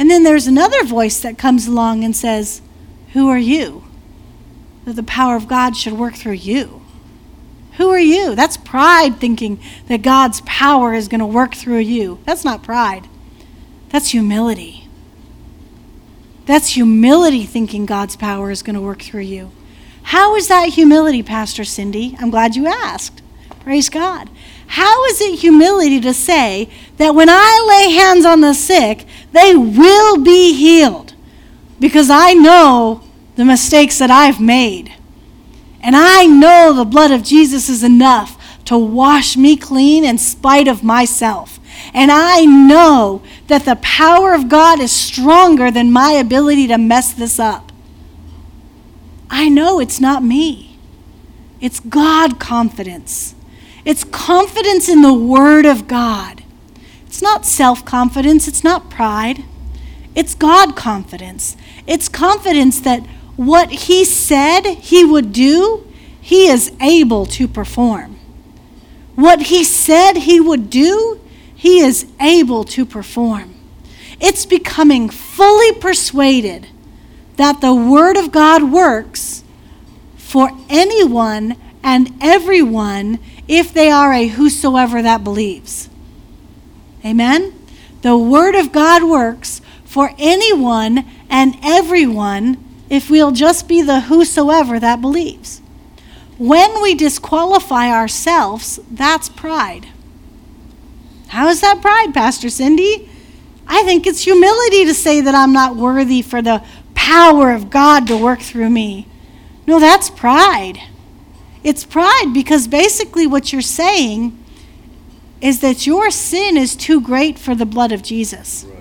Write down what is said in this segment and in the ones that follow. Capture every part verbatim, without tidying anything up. And then there's another voice that comes along and says, who are you? That the power of God should work through you. Who are you? That's pride, thinking that God's power is going to work through you. That's not pride. That's humility. That's humility, thinking God's power is going to work through you. How is that humility, Pastor Cindy? I'm glad you asked. Praise God. How is it humility to say that when I lay hands on the sick, they will be healed? Because I know the mistakes that I've made. And I know the blood of Jesus is enough to wash me clean in spite of myself. And I know that the power of God is stronger than my ability to mess this up. I know it's not me. It's God confidence. It's confidence in the Word of God. It's not self-confidence. It's not pride. It's God confidence. It's confidence that what he said he would do, he is able to perform. What he said he would do, he is able to perform. It's becoming fully persuaded that the Word of God works for anyone and everyone if they are a whosoever that believes. Amen? The Word of God works for anyone and everyone if we'll just be the whosoever that believes. When we disqualify ourselves, that's pride. How is that pride, Pastor Cindy? I think it's humility to say that I'm not worthy for the power of God to work through me. No, that's pride. It's pride because basically what you're saying is that your sin is too great for the blood of Jesus. Right.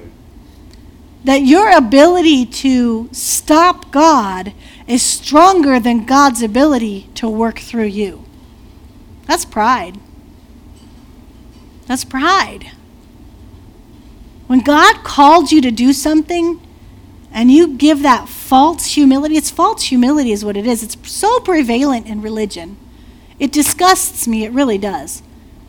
That your ability to stop God is stronger than God's ability to work through you. That's pride. That's pride. When God called you to do something and you give that false humility, it's false humility is what it is. It's so prevalent in religion. It disgusts me, it really does.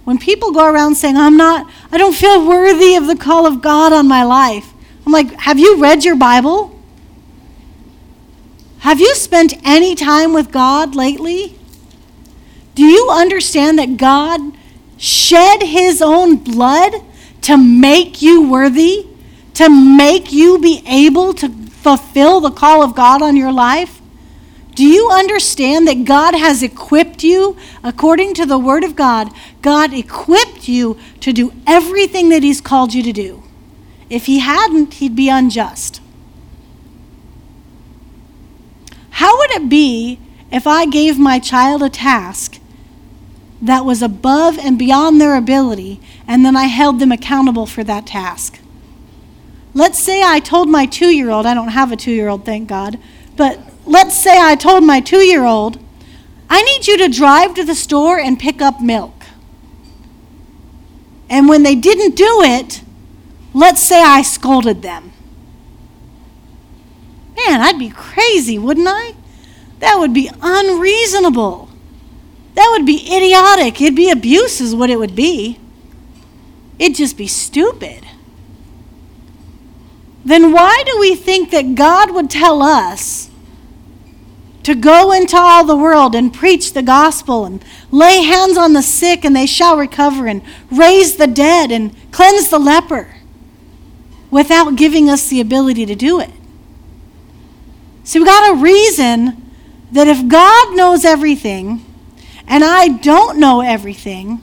When people go around saying, I'm not, I don't feel worthy of the call of God on my life. I'm like, have you read your Bible? Have you spent any time with God lately? Do you understand that God shed his own blood to make you worthy, to make you be able to fulfill the call of God on your life? Do you understand that God has equipped you, according to the Word of God, God equipped you to do everything that he's called you to do? If he hadn't, he'd be unjust. How would it be if I gave my child a task that was above and beyond their ability, and then I held them accountable for that task? Let's say I told my two-year-old, I don't have a two-year-old, thank God, but let's say I told my two-year-old, I need you to drive to the store and pick up milk. And when they didn't do it, let's say I scolded them. Man, I'd be crazy, wouldn't I? That would be unreasonable. That would be idiotic. It'd be abuse is what it would be. It'd just be stupid. Then why do we think that God would tell us to go into all the world and preach the gospel and lay hands on the sick and they shall recover and raise the dead and cleanse the leper, without giving us the ability to do it? So we got a reason that if God knows everything and I don't know everything,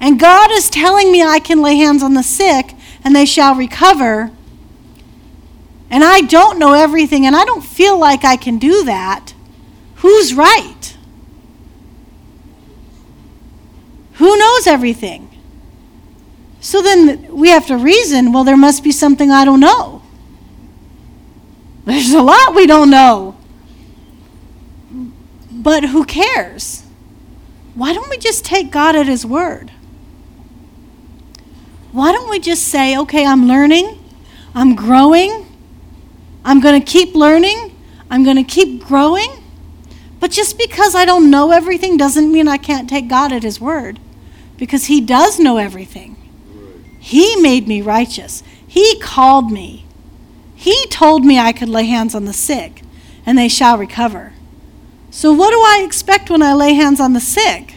and God is telling me I can lay hands on the sick and they shall recover, and I don't know everything and I don't feel like I can do that, who's right? Who knows everything? So then we have to reason, well, there must be something I don't know. There's a lot we don't know. But who cares? Why don't we just take God at his word? Why don't we just say, okay, I'm learning, I'm growing, I'm going to keep learning, I'm going to keep growing, but just because I don't know everything doesn't mean I can't take God at his word, because he does know everything. He made me righteous. He called me. He told me I could lay hands on the sick, and they shall recover. So what do I expect when I lay hands on the sick?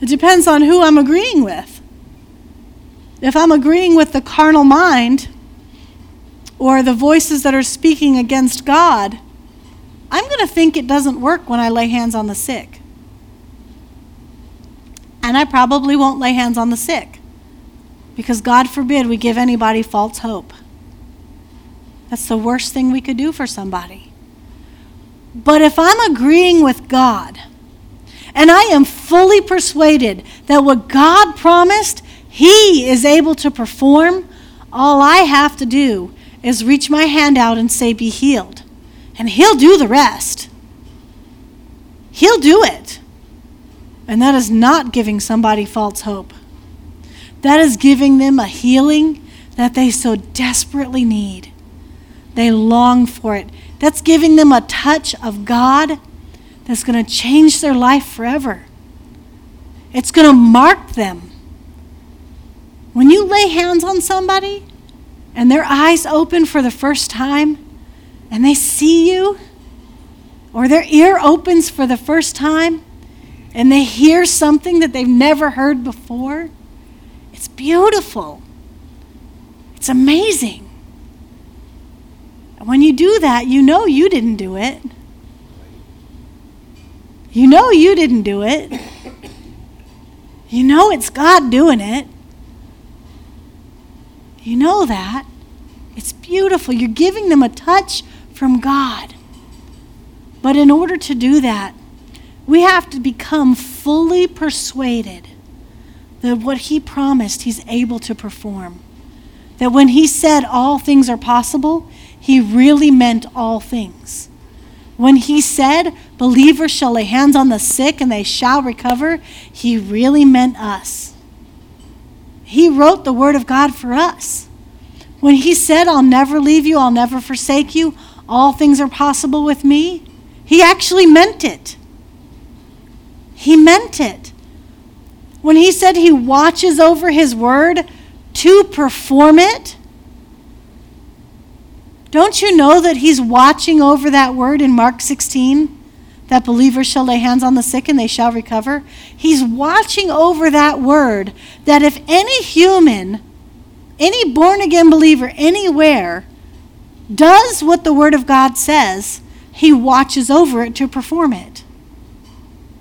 It depends on who I'm agreeing with. If I'm agreeing with the carnal mind or the voices that are speaking against God, I'm going to think it doesn't work when I lay hands on the sick. And I probably won't lay hands on the sick, because God forbid we give anybody false hope. That's the worst thing we could do for somebody. But if I'm agreeing with God, and I am fully persuaded that what God promised, He is able to perform, all I have to do is reach my hand out and say, be healed. And He'll do the rest. He'll do it. And that is not giving somebody false hope. That is giving them a healing that they so desperately need. They long for it. That's giving them a touch of God that's going to change their life forever. It's going to mark them. When you lay hands on somebody and their eyes open for the first time and they see you, or their ear opens for the first time and they hear something that they've never heard before, it's beautiful. It's amazing. When you do that, you know you didn't do it. You know you didn't do it. You know it's God doing it. You know that. It's beautiful. You're giving them a touch from God. But in order to do that, we have to become fully persuaded that what He promised, He's able to perform. That when He said all things are possible, He really meant all things. When He said, believers shall lay hands on the sick and they shall recover, He really meant us. He wrote the Word of God for us. When He said, I'll never leave you, I'll never forsake you, all things are possible with me, He actually meant it. He meant it. When He said He watches over His Word to perform it, don't you know that He's watching over that word in Mark sixteen, that believers shall lay hands on the sick and they shall recover? He's watching over that word, that if any human, any born-again believer anywhere does what the Word of God says, He watches over it to perform it.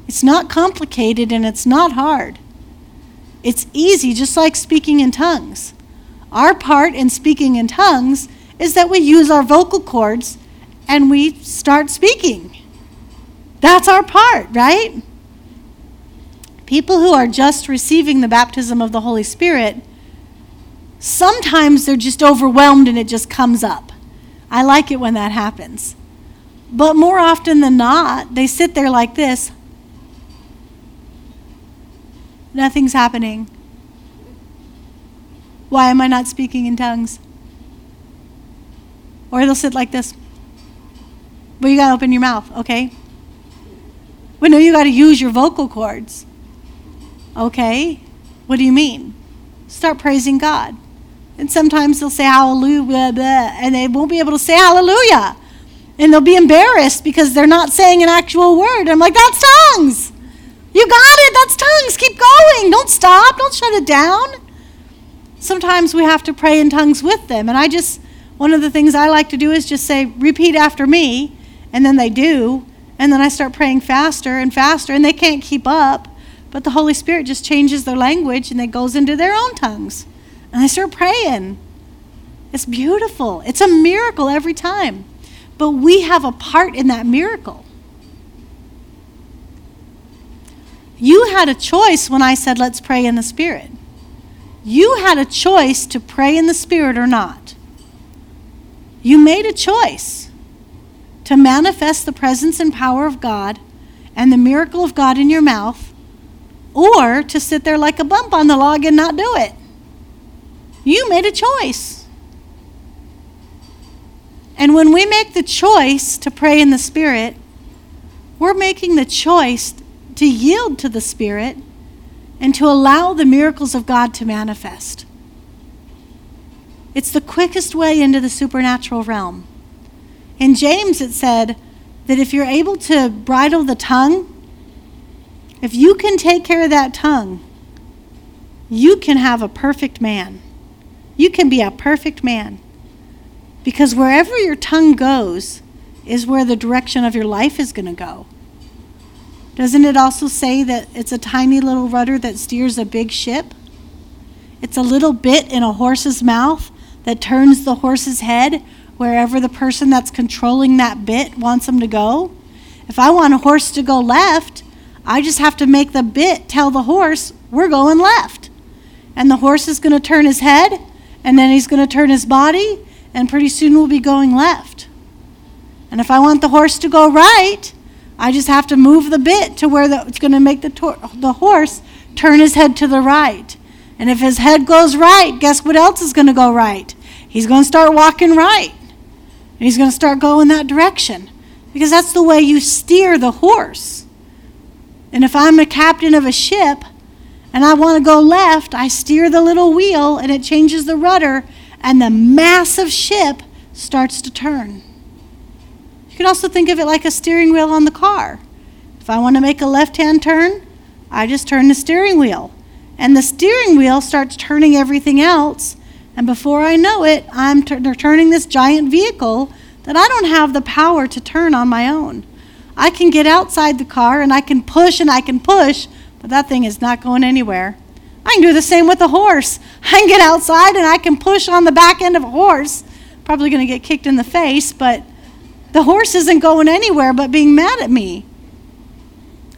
It's not complicated and it's not hard. It's easy, just like speaking in tongues. Our part in speaking in tongues is that we use our vocal cords and we start speaking. That's our part, right? People who are just receiving the baptism of the Holy Spirit, sometimes they're just overwhelmed and it just comes up. I like it when that happens. But more often than not, they sit there like this. Nothing's happening. Why am I not speaking in tongues? Or they'll sit like this. But you got to open your mouth, okay? But no, you got to use your vocal cords. Okay? What do you mean? Start praising God. And sometimes they'll say hallelujah, blah, blah, and they won't be able to say hallelujah. And they'll be embarrassed because they're not saying an actual word. And I'm like, that's tongues. You got it. That's tongues. Keep going. Don't stop. Don't shut it down. Sometimes we have to pray in tongues with them. And I just... One of the things I like to do is just say, repeat after me, and then they do, and then I start praying faster and faster, and they can't keep up, but the Holy Spirit just changes their language, and it goes into their own tongues, and I start praying. It's beautiful. It's a miracle every time, but we have a part in that miracle. You had a choice when I said, let's pray in the Spirit. You had a choice to pray in the Spirit or not. You made a choice to manifest the presence and power of God and the miracle of God in your mouth, or to sit there like a bump on the log and not do it. You made a choice. And when we make the choice to pray in the Spirit, we're making the choice to yield to the Spirit and to allow the miracles of God to manifest. It's the quickest way into the supernatural realm. In James, it said that if you're able to bridle the tongue, if you can take care of that tongue, you can have a perfect man. You can be a perfect man. Because wherever your tongue goes is where the direction of your life is going to go. Doesn't it also say that it's a tiny little rudder that steers a big ship? It's a little bit in a horse's mouth that turns the horse's head wherever the person that's controlling that bit wants them to go. If I want a horse to go left, I just have to make the bit tell the horse, we're going left. And the horse is going to turn his head, and then he's going to turn his body, and pretty soon we'll be going left. And if I want the horse to go right, I just have to move the bit to where the, it's going to make the, tor- the horse turn his head to the right. And if his head goes right, guess what else is going to go right? He's going to start walking right. And he's going to start going that direction. Because that's the way you steer the horse. And if I'm the captain of a ship and I want to go left, I steer the little wheel and it changes the rudder and the massive ship starts to turn. You can also think of it like a steering wheel on the car. If I want to make a left-hand turn, I just turn the steering wheel. And the steering wheel starts turning everything else. And before I know it, I'm t- they're turning this giant vehicle that I don't have the power to turn on my own. I can get outside the car and I can push and I can push, but that thing is not going anywhere. I can do the same with a horse. I can get outside and I can push on the back end of a horse. Probably going to get kicked in the face, but the horse isn't going anywhere but being mad at me.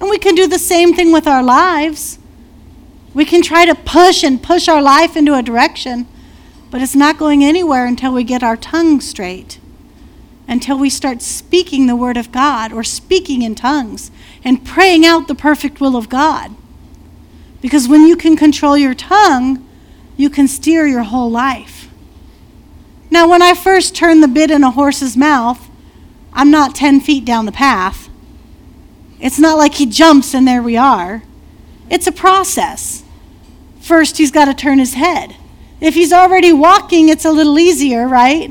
And we can do the same thing with our lives. We can try to push and push our life into a direction, but it's not going anywhere until we get our tongue straight, until we start speaking the word of God or speaking in tongues and praying out the perfect will of God. Because when you can control your tongue, you can steer your whole life. Now, when I first turn the bit in a horse's mouth, I'm not ten feet down the path. It's not like he jumps and there we are. It's a process. First, he's got to turn his head. If he's already walking, it's a little easier, right?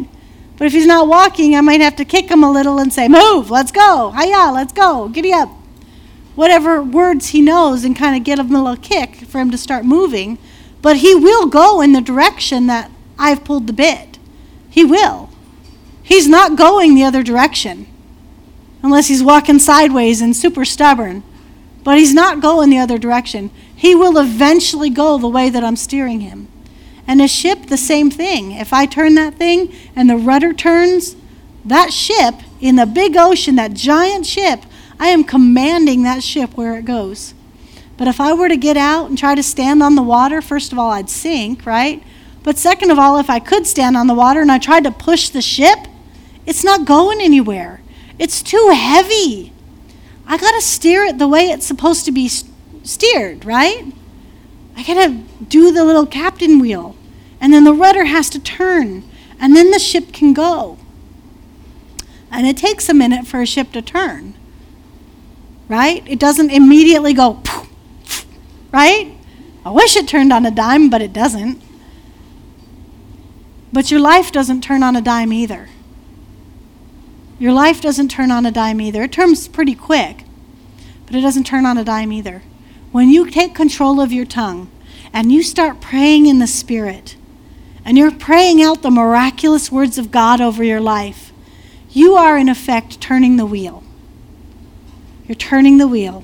But if he's not walking, I might have to kick him a little and say, move, let's go, hiya, let's go, giddy up. Whatever words he knows and kind of get him a little kick for him to start moving. But he will go in the direction that I've pulled the bit. He will. He's not going the other direction unless he's walking sideways and super stubborn. But he's not going the other direction. He will eventually go the way that I'm steering him. And a ship, the same thing. If I turn that thing and the rudder turns, that ship in the big ocean, that giant ship, I am commanding that ship where it goes. But if I were to get out and try to stand on the water, first of all, I'd sink, right? But second of all, if I could stand on the water and I tried to push the ship, it's not going anywhere. It's too heavy. I got to steer it the way it's supposed to be steered, right? I got to do the little captain wheel. And then the rudder has to turn, and then the ship can go. And it takes a minute for a ship to turn, right? It doesn't immediately go, right? I wish it turned on a dime, but it doesn't. But your life doesn't turn on a dime either. Your life doesn't turn on a dime either. It turns pretty quick, but it doesn't turn on a dime either. When you take control of your tongue, and you start praying in the Spirit, and you're praying out the miraculous words of God over your life, you are, in effect, turning the wheel. You're turning the wheel,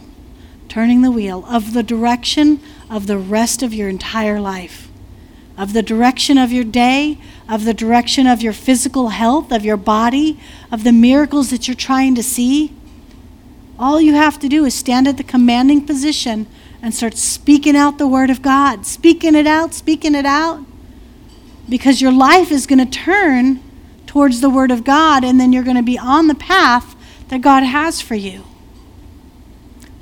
turning the wheel of the direction of the rest of your entire life, of the direction of your day, of the direction of your physical health, of your body, of the miracles that you're trying to see. All you have to do is stand at the commanding position and start speaking out the word of God, speaking it out, speaking it out, because your life is going to turn towards the word of God, and then you're going to be on the path that God has for you.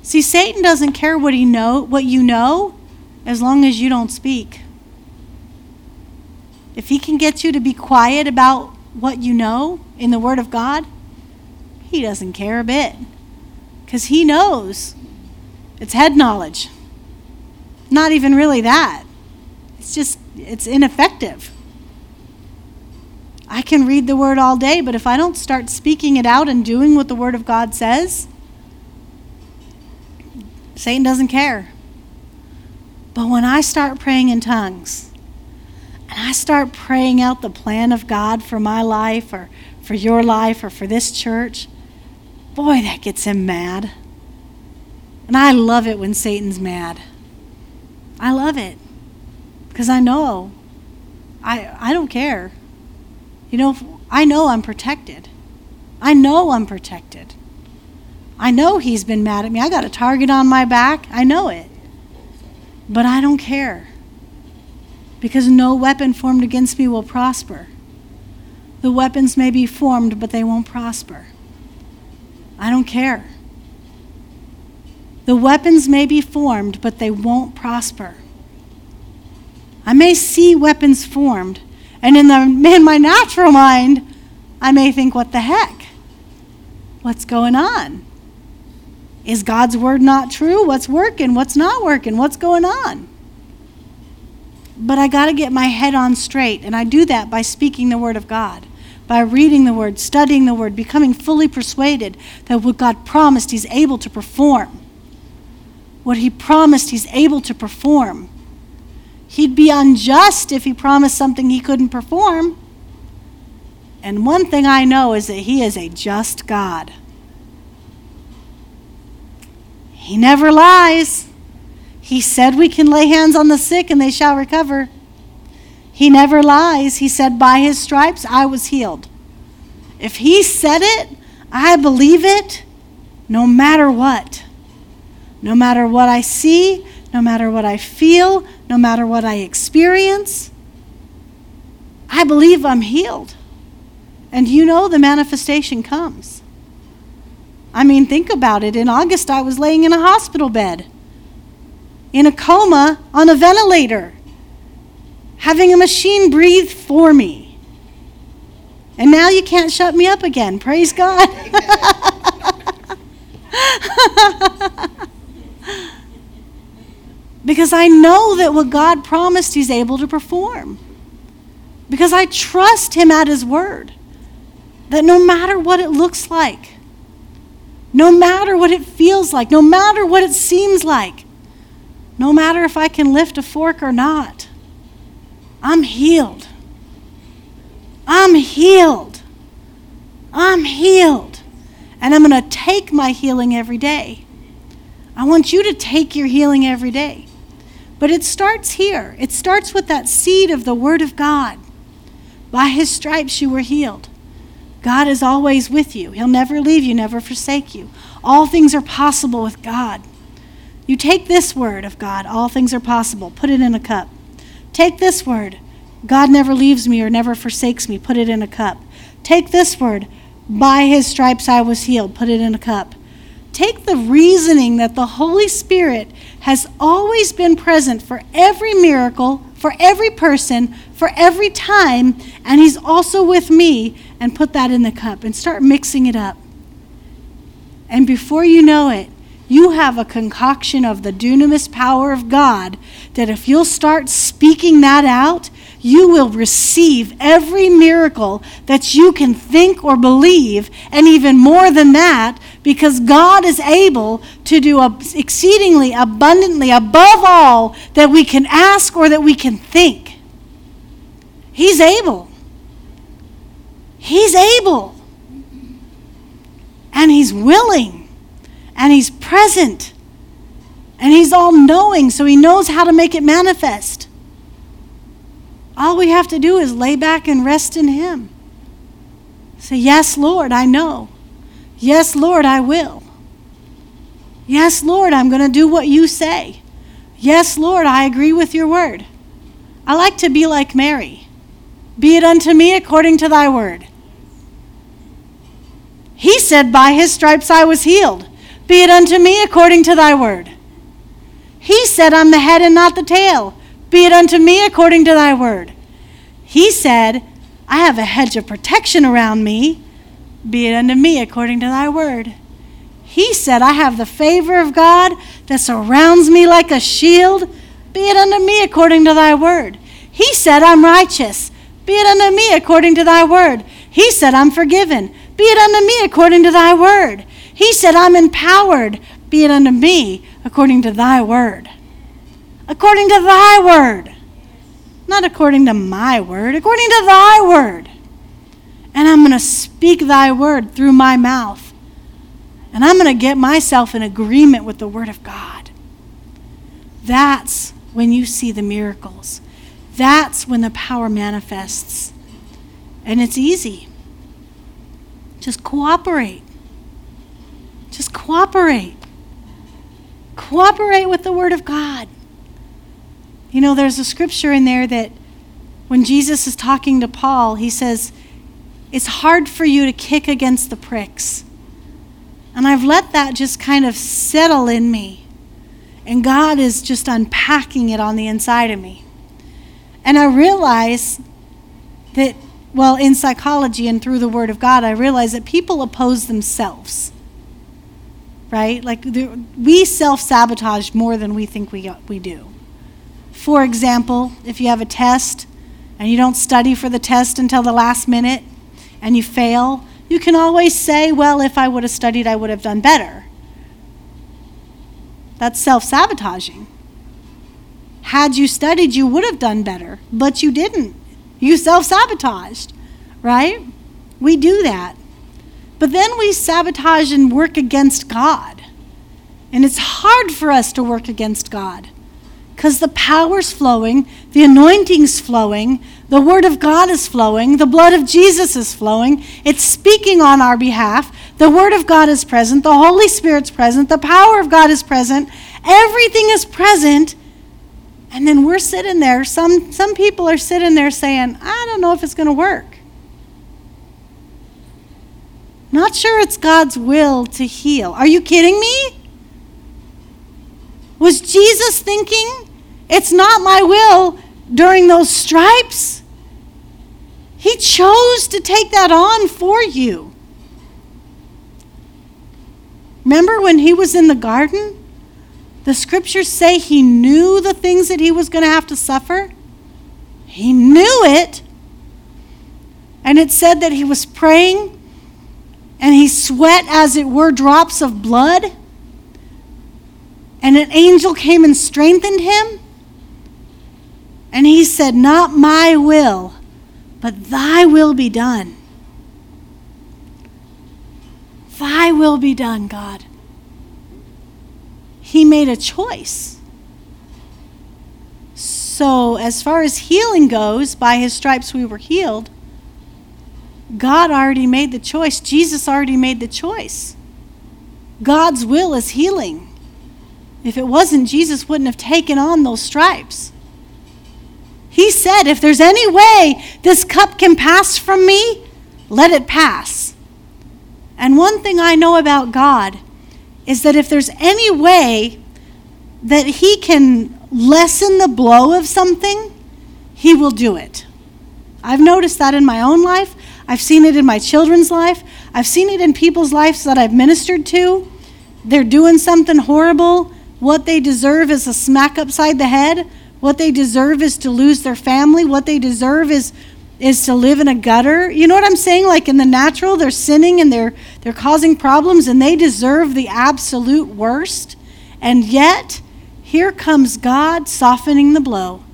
See, Satan doesn't care what he know, what you know, as long as you don't speak. If he can get you to be quiet about what you know in the word of God, he doesn't care a bit, because he knows it's head knowledge. Not even really that. It's just, it's ineffective. I can read the word all day, but if I don't start speaking it out and doing what the word of God says, Satan doesn't care. But when I start praying in tongues, and I start praying out the plan of God for my life or for your life or for this church, boy, that gets him mad. And I love it when Satan's mad. I love it because I know I, I don't care. You know, I know I'm protected. I know I'm protected. I know he's been mad at me. I got a target on my back. I know it. But I don't care, because no weapon formed against me will prosper. The weapons may be formed, but they won't prosper. I don't care. The weapons may be formed, but they won't prosper. I may see weapons formed, and in, the, in my natural mind, I may think, what the heck? What's going on? Is God's word not true? What's working? What's not working? What's going on? But I got to get my head on straight, and I do that by speaking the word of God, by reading the word, studying the word, becoming fully persuaded that what God promised he's able to perform. What he promised he's able to perform. He'd be unjust if he promised something he couldn't perform. And one thing I know is that he is a just God. He never lies. He said we can lay hands on the sick and they shall recover. He never lies. He said by his stripes I was healed. If he said it, I believe it no matter what. No matter what I see, no matter what I feel, no matter what I experience, I believe I'm healed. And you know the manifestation comes. I mean, think about it. In August, I was laying in a hospital bed, in a coma, on a ventilator, having a machine breathe for me. And now you can't shut me up again. Praise God. Because I know that what God promised he's able to perform. Because I trust him at his word. That no matter what it looks like, no matter what it feels like, no matter what it seems like, no matter if I can lift a fork or not, I'm healed. I'm healed. I'm healed. And I'm going to take my healing every day. I want you to take your healing every day. But it starts here. It starts with that seed of the word of God. By his stripes you were healed. God is always with you. He'll never leave you, never forsake you. All things are possible with God. You take this word of God, all things are possible. Put it in a cup. Take this word, God never leaves me or never forsakes me. Put it in a cup. Take this word, by his stripes I was healed. Put it in a cup. Take the reasoning that the Holy Spirit has always been present for every miracle, for every person, for every time, and he's also with me, and put that in the cup and start mixing it up. And before you know it, you have a concoction of the dunamis power of God that if you'll start speaking that out, you will receive every miracle that you can think or believe, and even more than that, because God is able to do exceedingly abundantly above all that we can ask or that we can think. He's able. He's able. And he's willing. And he's present. And he's all-knowing, so he knows how to make it manifest. All we have to do is lay back and rest in him. Say, yes, Lord, I know. Yes, Lord, I will. Yes, Lord, I'm going to do what you say. Yes, Lord, I agree with your word. I like to be like Mary. Be it unto me according to thy word. He said, by his stripes I was healed. Be it unto me according to thy word. He said, I'm the head and not the tail. Be it unto me according to thy word. He said, I have a hedge of protection around me. Be it unto me according to thy word. He said, I have the favor of God that surrounds me like a shield. Be it unto me according to thy word. He said, I'm righteous. Be it unto me according to thy word. He said, I'm forgiven. Be it unto me according to thy word. He said, I'm empowered. Be it unto me according to thy word. According to thy word. Not according to my word. According to thy word. And I'm going to speak thy word through my mouth. And I'm going to get myself in agreement with the word of God. That's when you see the miracles. That's when the power manifests. And it's easy. Just cooperate. Just cooperate. Cooperate with the word of God. You know, there's a scripture in there that when Jesus is talking to Paul, he says, it's hard for you to kick against the pricks. And I've let that just kind of settle in me. And God is just unpacking it on the inside of me. And I realize that, well, in psychology and through the word of God, I realize that people oppose themselves, right? Like we self-sabotage more than we think we we do. For example, if you have a test and you don't study for the test until the last minute and you fail, you can always say, well, if I would have studied, I would have done better. That's self-sabotaging. Had you studied, you would have done better, but you didn't. You self-sabotaged, right? We do that. But then we sabotage and work against God. And it's hard for us to work against God because the power's flowing, the anointing's flowing, the word of God is flowing, the blood of Jesus is flowing. It's speaking on our behalf. The word of God is present. The Holy Spirit's present. The power of God is present. Everything is present. And then we're sitting there, some some people are sitting there saying, I don't know if it's going to work. Not sure it's God's will to heal. Are you kidding me? Was Jesus thinking, it's not my will during those stripes? He chose to take that on for you. Remember when he was in the garden? The scriptures say he knew the things that he was going to have to suffer. He knew it. And it said that he was praying and he sweat as it were drops of blood. And an angel came and strengthened him. And he said, not my will, but thy will be done. Thy will be done, God. He made a choice. So as far as healing goes, by his stripes we were healed. God already made the choice. Jesus already made the choice. God's will is healing. If it wasn't, Jesus wouldn't have taken on those stripes. He said, if there's any way this cup can pass from me, let it pass. And one thing I know about God is that if there's any way that he can lessen the blow of something, he will do it. I've noticed that in my own life. I've seen it in my children's life. I've seen it in people's lives that I've ministered to. They're doing something horrible. What they deserve is a smack upside the head. What they deserve is to lose their family. What they deserve is is to live in a gutter. You know what I'm saying? Like in the natural, they're sinning and they're they're causing problems and they deserve the absolute worst. And yet, here comes God softening the blow,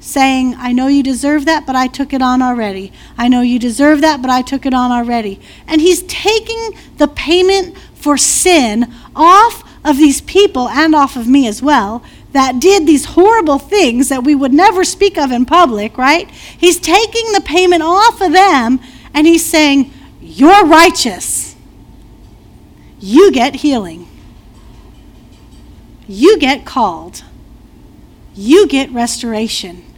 saying, I know you deserve that, but I took it on already. I know you deserve that, but I took it on already. And he's taking the payment for sin off of these people and off of me as well, that did these horrible things that we would never speak of in public, right? He's taking the payment off of them, and he's saying, you're righteous. You get healing. You get called. You get restoration.